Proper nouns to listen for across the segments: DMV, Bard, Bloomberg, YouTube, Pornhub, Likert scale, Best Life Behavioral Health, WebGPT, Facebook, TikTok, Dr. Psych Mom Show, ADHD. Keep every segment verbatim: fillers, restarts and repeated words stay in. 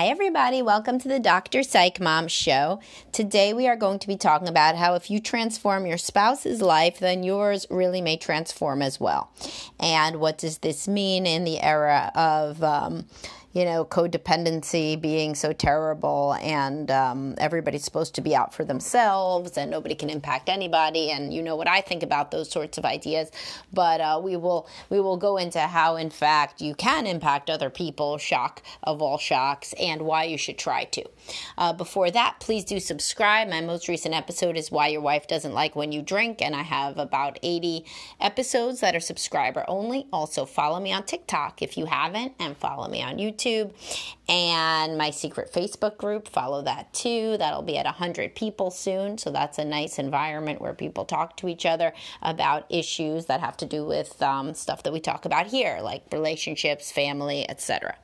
Hi everybody, welcome to the Doctor Psych Mom Show. Today we are going to be talking about how if you transform your spouse's life, then yours really may transform as well. And what does this mean in the era of, um, you know, codependency being so terrible and um, everybody's supposed to be out for themselves and nobody can impact anybody. And you know what I think about those sorts of ideas. But uh, we will we will go into how, in fact, you can impact other people, shock of all shocks, and why you should try to. Uh, before that, please do subscribe. My most recent episode is Why Your Wife Doesn't Like When You Drink. And I have about eighty episodes that are subscriber only. Also, follow me on TikTok if you haven't, and follow me on YouTube. YouTube and my secret Facebook group, follow that too. That'll be at one hundred people soon, so that's a nice environment where people talk to each other about issues that have to do with um, stuff that we talk about here, like relationships, family, et cetera.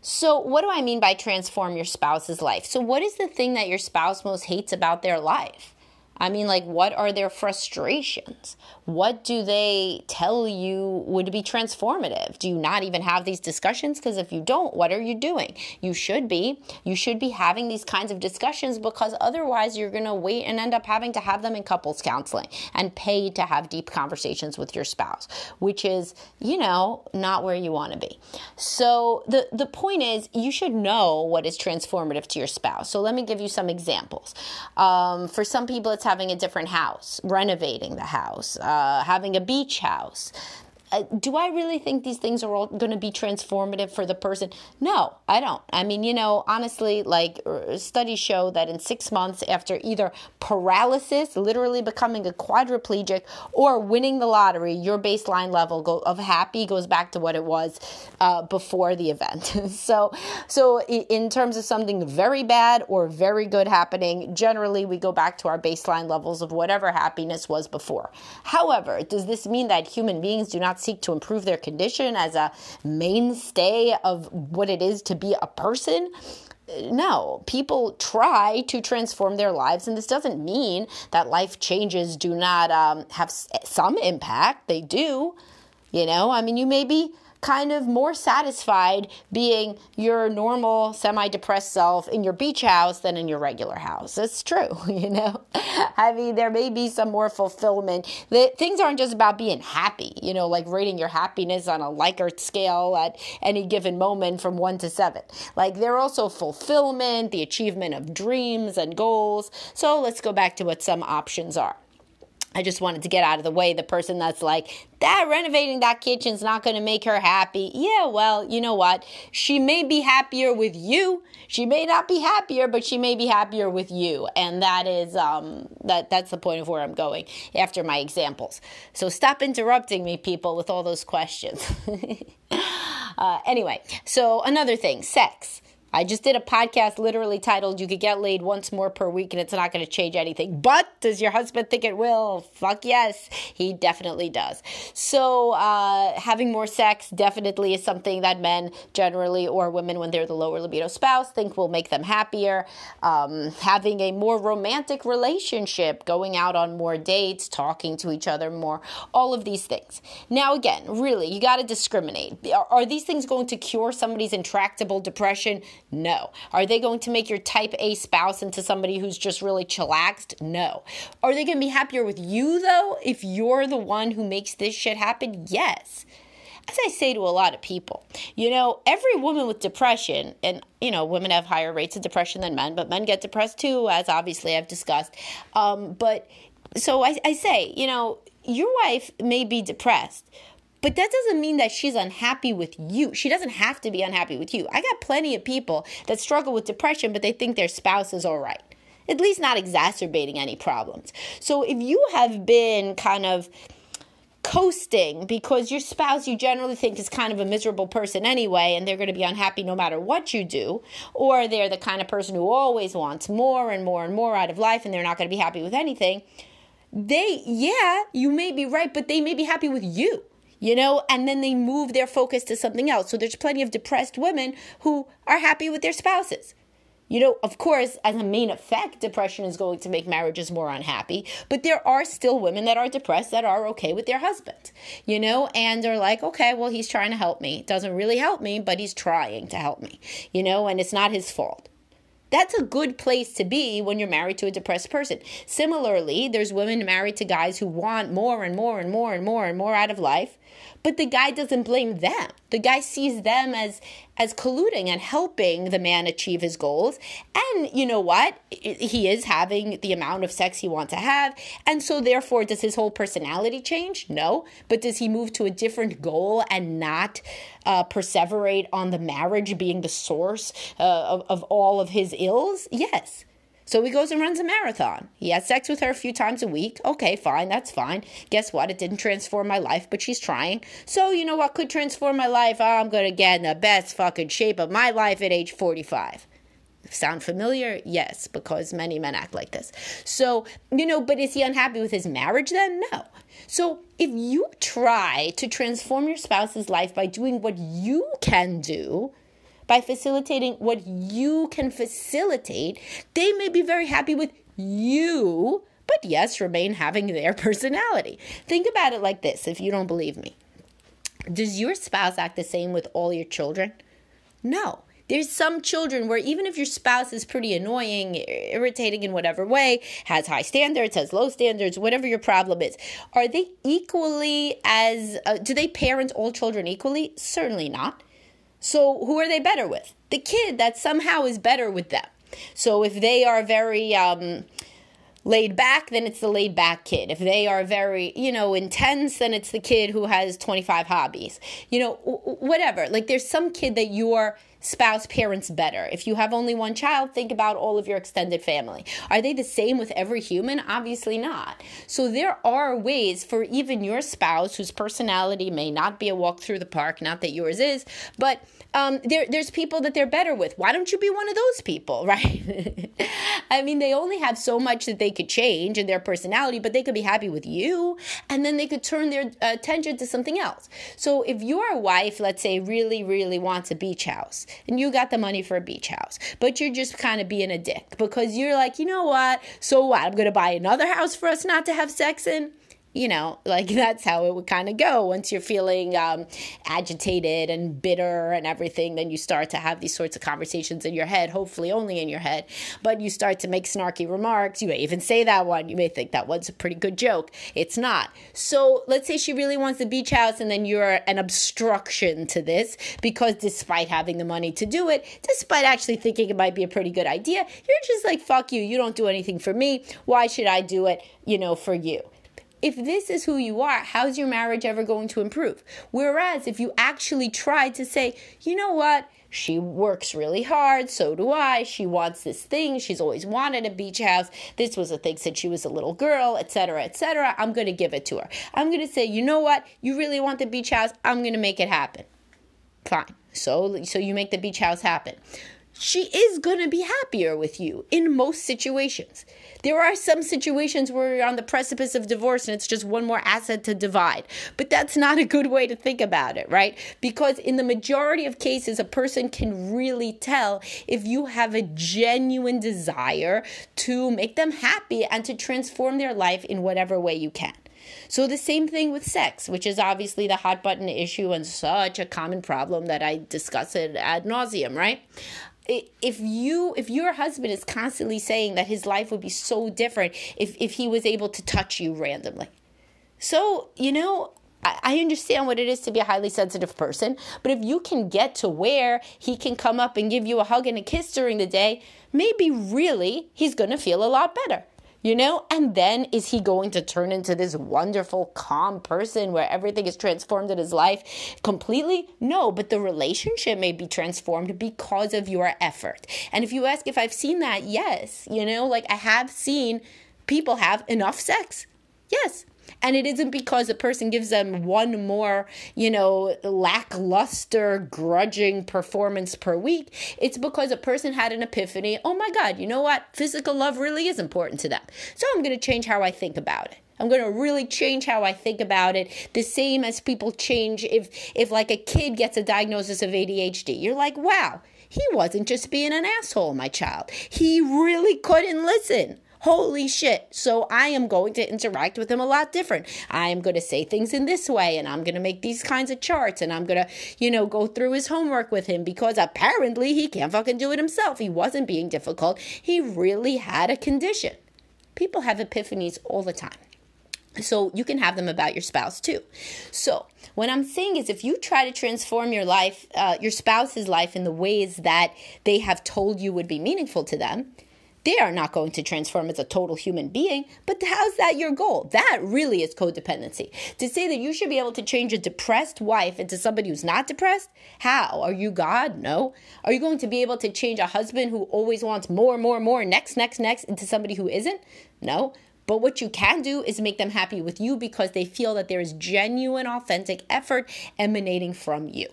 So what do I mean by transform your spouse's life? So what is the thing that your spouse most hates about their life? I mean, like, what are their frustrations? What do they tell you would be transformative? Do you not even have these discussions? Because if you don't, what are you doing? You should be. You should be having these kinds of discussions, because otherwise you're going to wait and end up having to have them in couples counseling and pay to have deep conversations with your spouse, which is, you know, not where you want to be. So the, the point is, you should know what is transformative to your spouse. So let me give you some examples. Um, for some people, it's having a different house, renovating the house, uh, having a beach house. Uh, do I really think these things are all going to be transformative for the person? No, I don't. I mean, you know, honestly, like, studies show that in six months after either paralysis, literally becoming a quadriplegic, or winning the lottery, your baseline level go, of happy goes back to what it was uh, before the event. so, so in terms of something very bad or very good happening, generally we go back to our baseline levels of whatever happiness was before. However, does this mean that human beings do not seek to improve their condition as a mainstay of what it is to be a person? No, people try to transform their lives, and this doesn't mean that life changes do not um, have some impact. They do, you know. I mean, you may be kind of more satisfied being your normal semi-depressed self in your beach house than in your regular house. It's true, you know. I mean, there may be some more fulfillment. The, things aren't just about being happy, you know, like rating your happiness on a Likert scale at any given moment from one to seven. Like, there are also fulfillment, the achievement of dreams and goals. So let's go back to what some options are. I just wanted to get out of the way the person that's like, that renovating that kitchen's not going to make her happy. Yeah, well, you know what? She may be happier with you. She may not be happier, but she may be happier with you. And that is um that that's the point of where I'm going after my examples. So stop interrupting me, people, with all those questions. uh, anyway, so another thing, sex. I just did a podcast literally titled, You Could Get Laid Once More Per Week and It's Not Going to Change Anything. But does your husband think it will? Fuck yes. He definitely does. So uh, having more sex definitely is something that men generally, or women when they're the lower libido spouse, think will make them happier. Um, having a more romantic relationship, going out on more dates, talking to each other more, all of these things. Now, again, really, you got to discriminate. Are, are these things going to cure somebody's intractable depression? No. Are they going to make your type A spouse into somebody who's just really chillaxed? No. Are they going to be happier with you, though, if you're the one who makes this shit happen? Yes. As I say to a lot of people, you know, every woman with depression, and, you know, women have higher rates of depression than men, but men get depressed too, as obviously I've discussed. Um, but so I, I say, you know, your wife may be depressed, but that doesn't mean that she's unhappy with you. She doesn't have to be unhappy with you. I got plenty of people that struggle with depression, but they think their spouse is all right, at least not exacerbating any problems. So if you have been kind of coasting because your spouse you generally think is kind of a miserable person anyway, and they're going to be unhappy no matter what you do, or they're the kind of person who always wants more and more and more out of life, and they're not going to be happy with anything, they, yeah, you may be right, but they may be happy with you. You know, and then they move their focus to something else. So there's plenty of depressed women who are happy with their spouses. You know, of course, as a main effect, depression is going to make marriages more unhappy, but there are still women that are depressed that are okay with their husband, you know, and are like, okay, well, he's trying to help me. It doesn't really help me, but he's trying to help me, you know, and it's not his fault. That's a good place to be when you're married to a depressed person. Similarly, there's women married to guys who want more and more and more and more and more out of life, but the guy doesn't blame them. The guy sees them as as colluding and helping the man achieve his goals. And you know what? He is having the amount of sex he wants to have. And so therefore, does his whole personality change? No. But does he move to a different goal and not uh, perseverate on the marriage being the source uh, of, of all of his ills? Yes. So he goes and runs a marathon. He has sex with her a few times a week. Okay, fine, that's fine. Guess what? It didn't transform my life, but she's trying. So you know what could transform my life? I'm going to get in the best fucking shape of my life at age forty-five. Sound familiar? Yes, because many men act like this. So, you know, but is he unhappy with his marriage then? No. So if you try to transform your spouse's life by doing what you can do, by facilitating what you can facilitate, they may be very happy with you, but yes, remain having their personality. Think about it like this, if you don't believe me. Does your spouse act the same with all your children? No. There's some children where even if your spouse is pretty annoying, irritating in whatever way, has high standards, has low standards, whatever your problem is, are they equally as, uh, do they parent all children equally? Certainly not. So who are they better with? The kid that somehow is better with them. So if they are very um, laid back, then it's the laid back kid. If they are very, you know, intense, then it's the kid who has twenty-five hobbies. You know, whatever. Like there's some kid that your spouse parents better. If you have only one child, think about all of your extended family. Are they the same with every human? Obviously not. So there are ways for even your spouse, whose personality may not be a walk through the park, not that yours is, but um, there, there's people that they're better with. Why don't you be one of those people, right? I mean, they only have so much that they could change in their personality, but they could be happy with you, and then they could turn their attention to something else. So if your wife, let's say, really, really wants a beach house, and you got the money for a beach house, but you're just kind of being a dick because you're like, you know what? So what? I'm going to buy another house for us not to have sex in? You know, like that's how it would kind of go. Once you're feeling um, agitated and bitter and everything, then you start to have these sorts of conversations in your head, hopefully only in your head, but you start to make snarky remarks. You may even say that one. You may think that one's a pretty good joke. It's not. So let's say she really wants the beach house and then you're an obstruction to this because despite having the money to do it, despite actually thinking it might be a pretty good idea, you're just like, fuck you. You don't do anything for me. Why should I do it, you know, for you? If this is who you are, how's your marriage ever going to improve? Whereas if you actually try to say, you know what? She works really hard, so do I. She wants this thing. She's always wanted a beach house. This was a thing since she was a little girl, et cetera, et cetera. I'm going to give it to her. I'm going to say, you know what? You really want the beach house? I'm going to make it happen. Fine. So, so you make the beach house happen. She is going to be happier with you in most situations. There are some situations where you're on the precipice of divorce and it's just one more asset to divide. But that's not a good way to think about it, right? Because in the majority of cases, a person can really tell if you have a genuine desire to make them happy and to transform their life in whatever way you can. So the same thing with sex, which is obviously the hot button issue and such a common problem that I discuss it ad nauseum, right? If you, if your husband is constantly saying that his life would be so different if, if he was able to touch you randomly. So, you know, I, I understand what it is to be a highly sensitive person, but if you can get to where he can come up and give you a hug and a kiss during the day, maybe really he's going to feel a lot better. You know, and then is he going to turn into this wonderful, calm person where everything is transformed in his life completely? No, but the relationship may be transformed because of your effort. And if you ask if I've seen that, yes. You know, like I have seen people have enough sex. Yes. And it isn't because a person gives them one more, you know, lackluster, grudging performance per week. It's because a person had an epiphany. Oh, my God, you know what? Physical love really is important to them. So I'm going to change how I think about it. I'm going to really change how I think about it. The same as people change if, if like a kid gets a diagnosis of A D H D. You're like, wow, he wasn't just being an asshole, my child. He really couldn't listen. Holy shit. So I am going to interact with him a lot different. I am going to say things in this way, and I'm going to make these kinds of charts, and I'm going to, you know, go through his homework with him, because apparently he can't fucking do it himself. He wasn't being difficult. He really had a condition. People have epiphanies all the time. So you can have them about your spouse too. So what I'm saying is, if you try to transform your life, uh, your spouse's life in the ways that they have told you would be meaningful to them, they are not going to transform as a total human being. But how's that your goal? That really is codependency. To say that you should be able to change a depressed wife into somebody who's not depressed? How? Are you God? No. Are you going to be able to change a husband who always wants more, more, more, next, next, next into somebody who isn't? No. But what you can do is make them happy with you, because they feel that there is genuine, authentic effort emanating from you.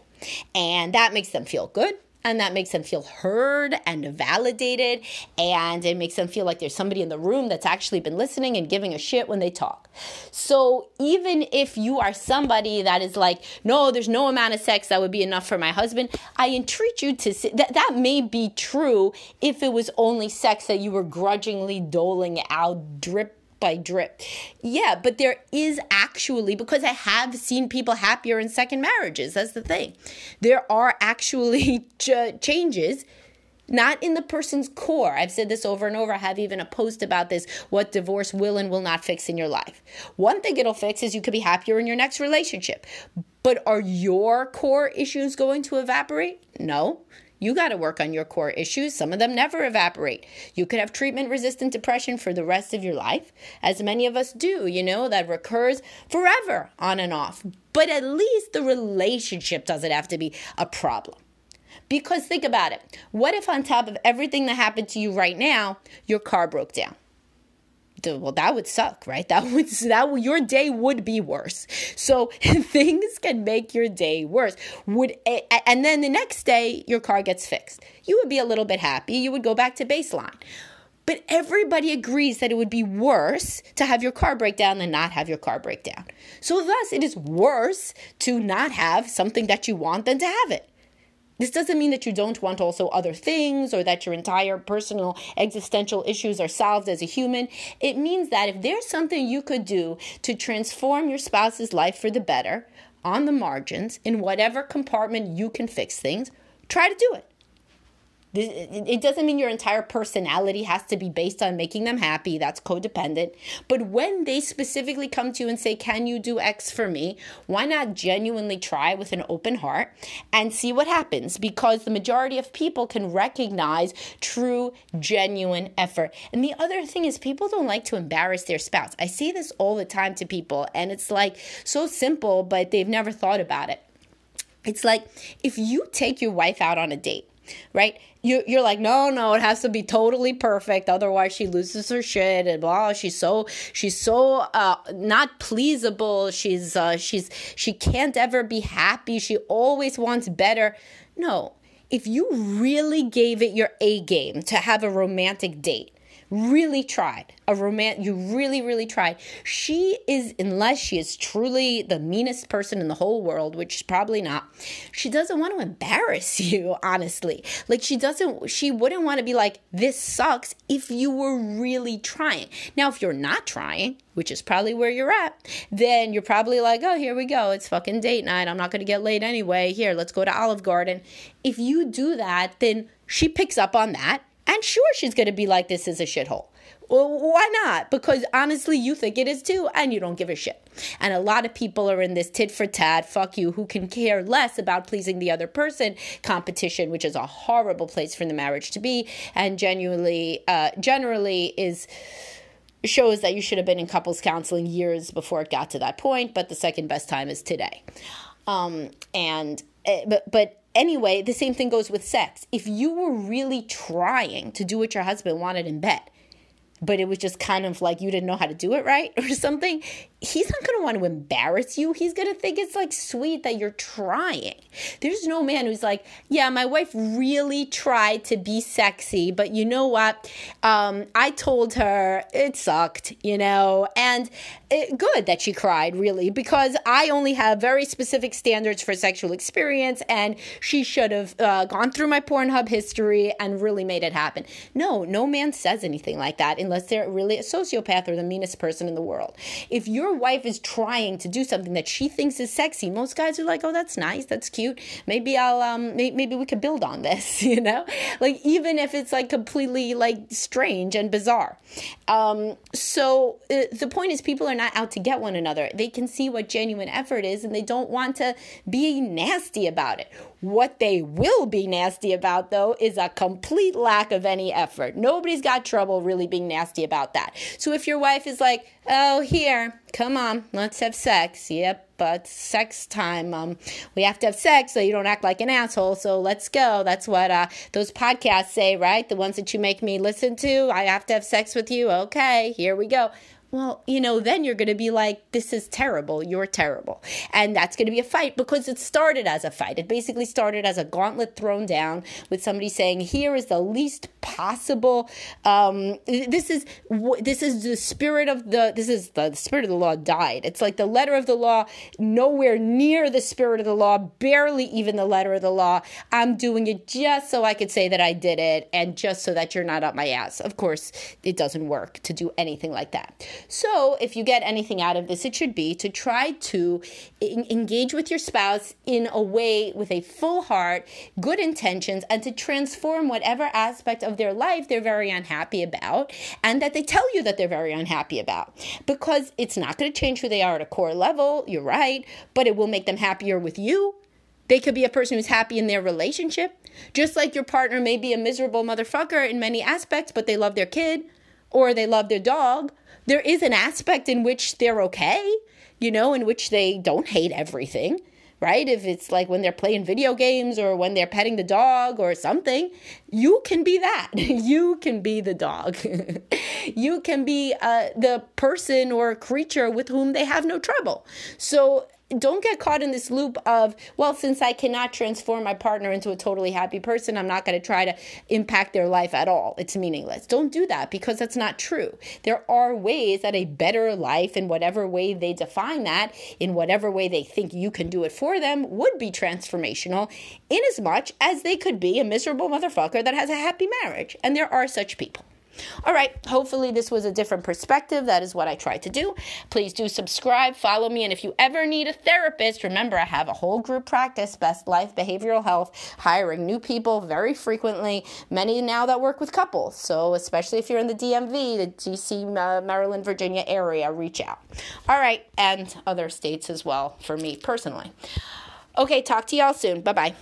And that makes them feel good. And that makes them feel heard and validated. And it makes them feel like there's somebody in the room that's actually been listening and giving a shit when they talk. So even if you are somebody that is like, no, there's no amount of sex that would be enough for my husband, I entreat you to see that that may be true if it was only sex that you were grudgingly doling out drip by drip. Yeah, but there is actually, because I have seen people happier in second marriages, that's the thing. There are actually ch- changes, not in the person's core. I've said this over and over. I have even a post about this, what divorce will and will not fix in your life. One thing it'll fix is you could be happier in your next relationship. But are your core issues going to evaporate? No. You got to work on your core issues. Some of them never evaporate. You could have treatment-resistant depression for the rest of your life, as many of us do, you know, that recurs forever on and off. But at least the relationship doesn't have to be a problem. Because think about it. What if on top of everything that happened to you right now, your car broke down? Well, that would suck, right? That would, that would, your day would be worse. So things can make your day worse. Would, and then the next day your car gets fixed. You would be a little bit happy. You would go back to baseline. But everybody agrees that it would be worse to have your car break down than not have your car break down. So thus, it is worse to not have something that you want than to have it. This doesn't mean that you don't want also other things, or that your entire personal existential issues are solved as a human. It means that if there's something you could do to transform your spouse's life for the better, on the margins, in whatever compartment you can fix things, try to do it. It doesn't mean your entire personality has to be based on making them happy. That's codependent. But when they specifically come to you and say, can you do X for me? Why not genuinely try with an open heart and see what happens? Because the majority of people can recognize true, genuine effort. And the other thing is, people don't like to embarrass their spouse. I say this all the time to people, and it's like so simple, but they've never thought about it. It's like, if you take your wife out on a date, right? You, you're like, no, no, it has to be totally perfect. Otherwise she loses her shit and blah. She's so, she's so, uh, not pleasable. She's, uh, she's, she can't ever be happy. She always wants better. No, if you really gave it your A game to have a romantic date, really tried a romance, you really, really tried. She is, unless she is truly the meanest person in the whole world, which is probably not, she doesn't want to embarrass you, honestly. Like she doesn't, she wouldn't want to be like, this sucks, if you were really trying. Now, if you're not trying, which is probably where you're at, then you're probably like, oh, here we go. It's fucking date night. I'm not going to get laid anyway. Here, let's go to Olive Garden. If you do that, then she picks up on that. And sure, she's going to be like, this is a shithole. Well, why not? Because honestly, you think it is too, and you don't give a shit. And a lot of people are in this tit for tat, fuck you, who can care less about pleasing the other person competition, which is a horrible place for the marriage to be, and genuinely, uh, generally is... shows that you should have been in couples counseling years before it got to that point, but the second best time is today. Um, and, but, but, Anyway, the same thing goes with sex. If you were really trying to do what your husband wanted in bed, but it was just kind of like you didn't know how to do it right or something, he's not going to want to embarrass you. He's going to think it's like sweet that you're trying. There's no man who's like, yeah, my wife really tried to be sexy, but you know what? Um, I told her it sucked, you know, and it, good that she cried, really, because I only have very specific standards for sexual experience, and she should have uh, gone through my Pornhub history and really made it happen. No, no man says anything like that unless they're really a sociopath or the meanest person in the world. If your wife is trying to do something that she thinks is sexy, most guys are like, oh, that's nice, that's cute. Maybe I'll, um, maybe we could build on this, you know? Like, even if it's like completely like strange and bizarre. Um, so uh, the point is, people are not out to get one another. They can see what genuine effort is, and they don't want to be nasty about it. What they will be nasty about, though, is a complete lack of any effort. Nobody's got trouble really being nasty about that. So if your wife is like, oh, here, come on, let's have sex. Yep, but sex time. Um, we have to have sex so you don't act like an asshole, so let's go. That's what uh, those podcasts say, right? The ones that you make me listen to. I have to have sex with you. Okay, here we go. Well, you know, then you're going to be like, this is terrible. You're terrible. And that's going to be a fight, because it started as a fight. It basically started as a gauntlet thrown down with somebody saying, here is the least possible. Um, this is this is the spirit of the this is the, the spirit of the law died. It's like the letter of the law, nowhere near the spirit of the law, barely even the letter of the law. I'm doing it just so I could say that I did it, and just so that you're not up my ass. Of course, it doesn't work to do anything like that. So if you get anything out of this, it should be to try to en- engage with your spouse in a way with a full heart, good intentions, and to transform whatever aspect of their life they're very unhappy about, and that they tell you that they're very unhappy about. Because it's not going to change who they are at a core level, you're right, but it will make them happier with you. They could be a person who's happy in their relationship. Just like your partner may be a miserable motherfucker in many aspects, but they love their kid or they love their dog. There is an aspect in which they're okay, you know, in which they don't hate everything, right? If it's like when they're playing video games or when they're petting the dog or something, you can be that. You can be the dog. You can be uh, the person or creature with whom they have no trouble. So don't get caught in this loop of, well, since I cannot transform my partner into a totally happy person, I'm not going to try to impact their life at all. It's meaningless. Don't do that, because that's not true. There are ways that a better life, in whatever way they define that, in whatever way they think you can do it for them, would be transformational, in as much as they could be a miserable motherfucker that has a happy marriage. And there are such people. All right, hopefully this was a different perspective. That is what I try to do. Please do subscribe, follow me, and if you ever need a therapist, remember I have a whole group practice, Best Life Behavioral Health, hiring new people very frequently, many now that work with couples. So especially if you're in the D M V, the D C, Maryland, Virginia area, reach out. All right, and other states as well for me personally. Okay, talk to y'all soon. Bye-bye.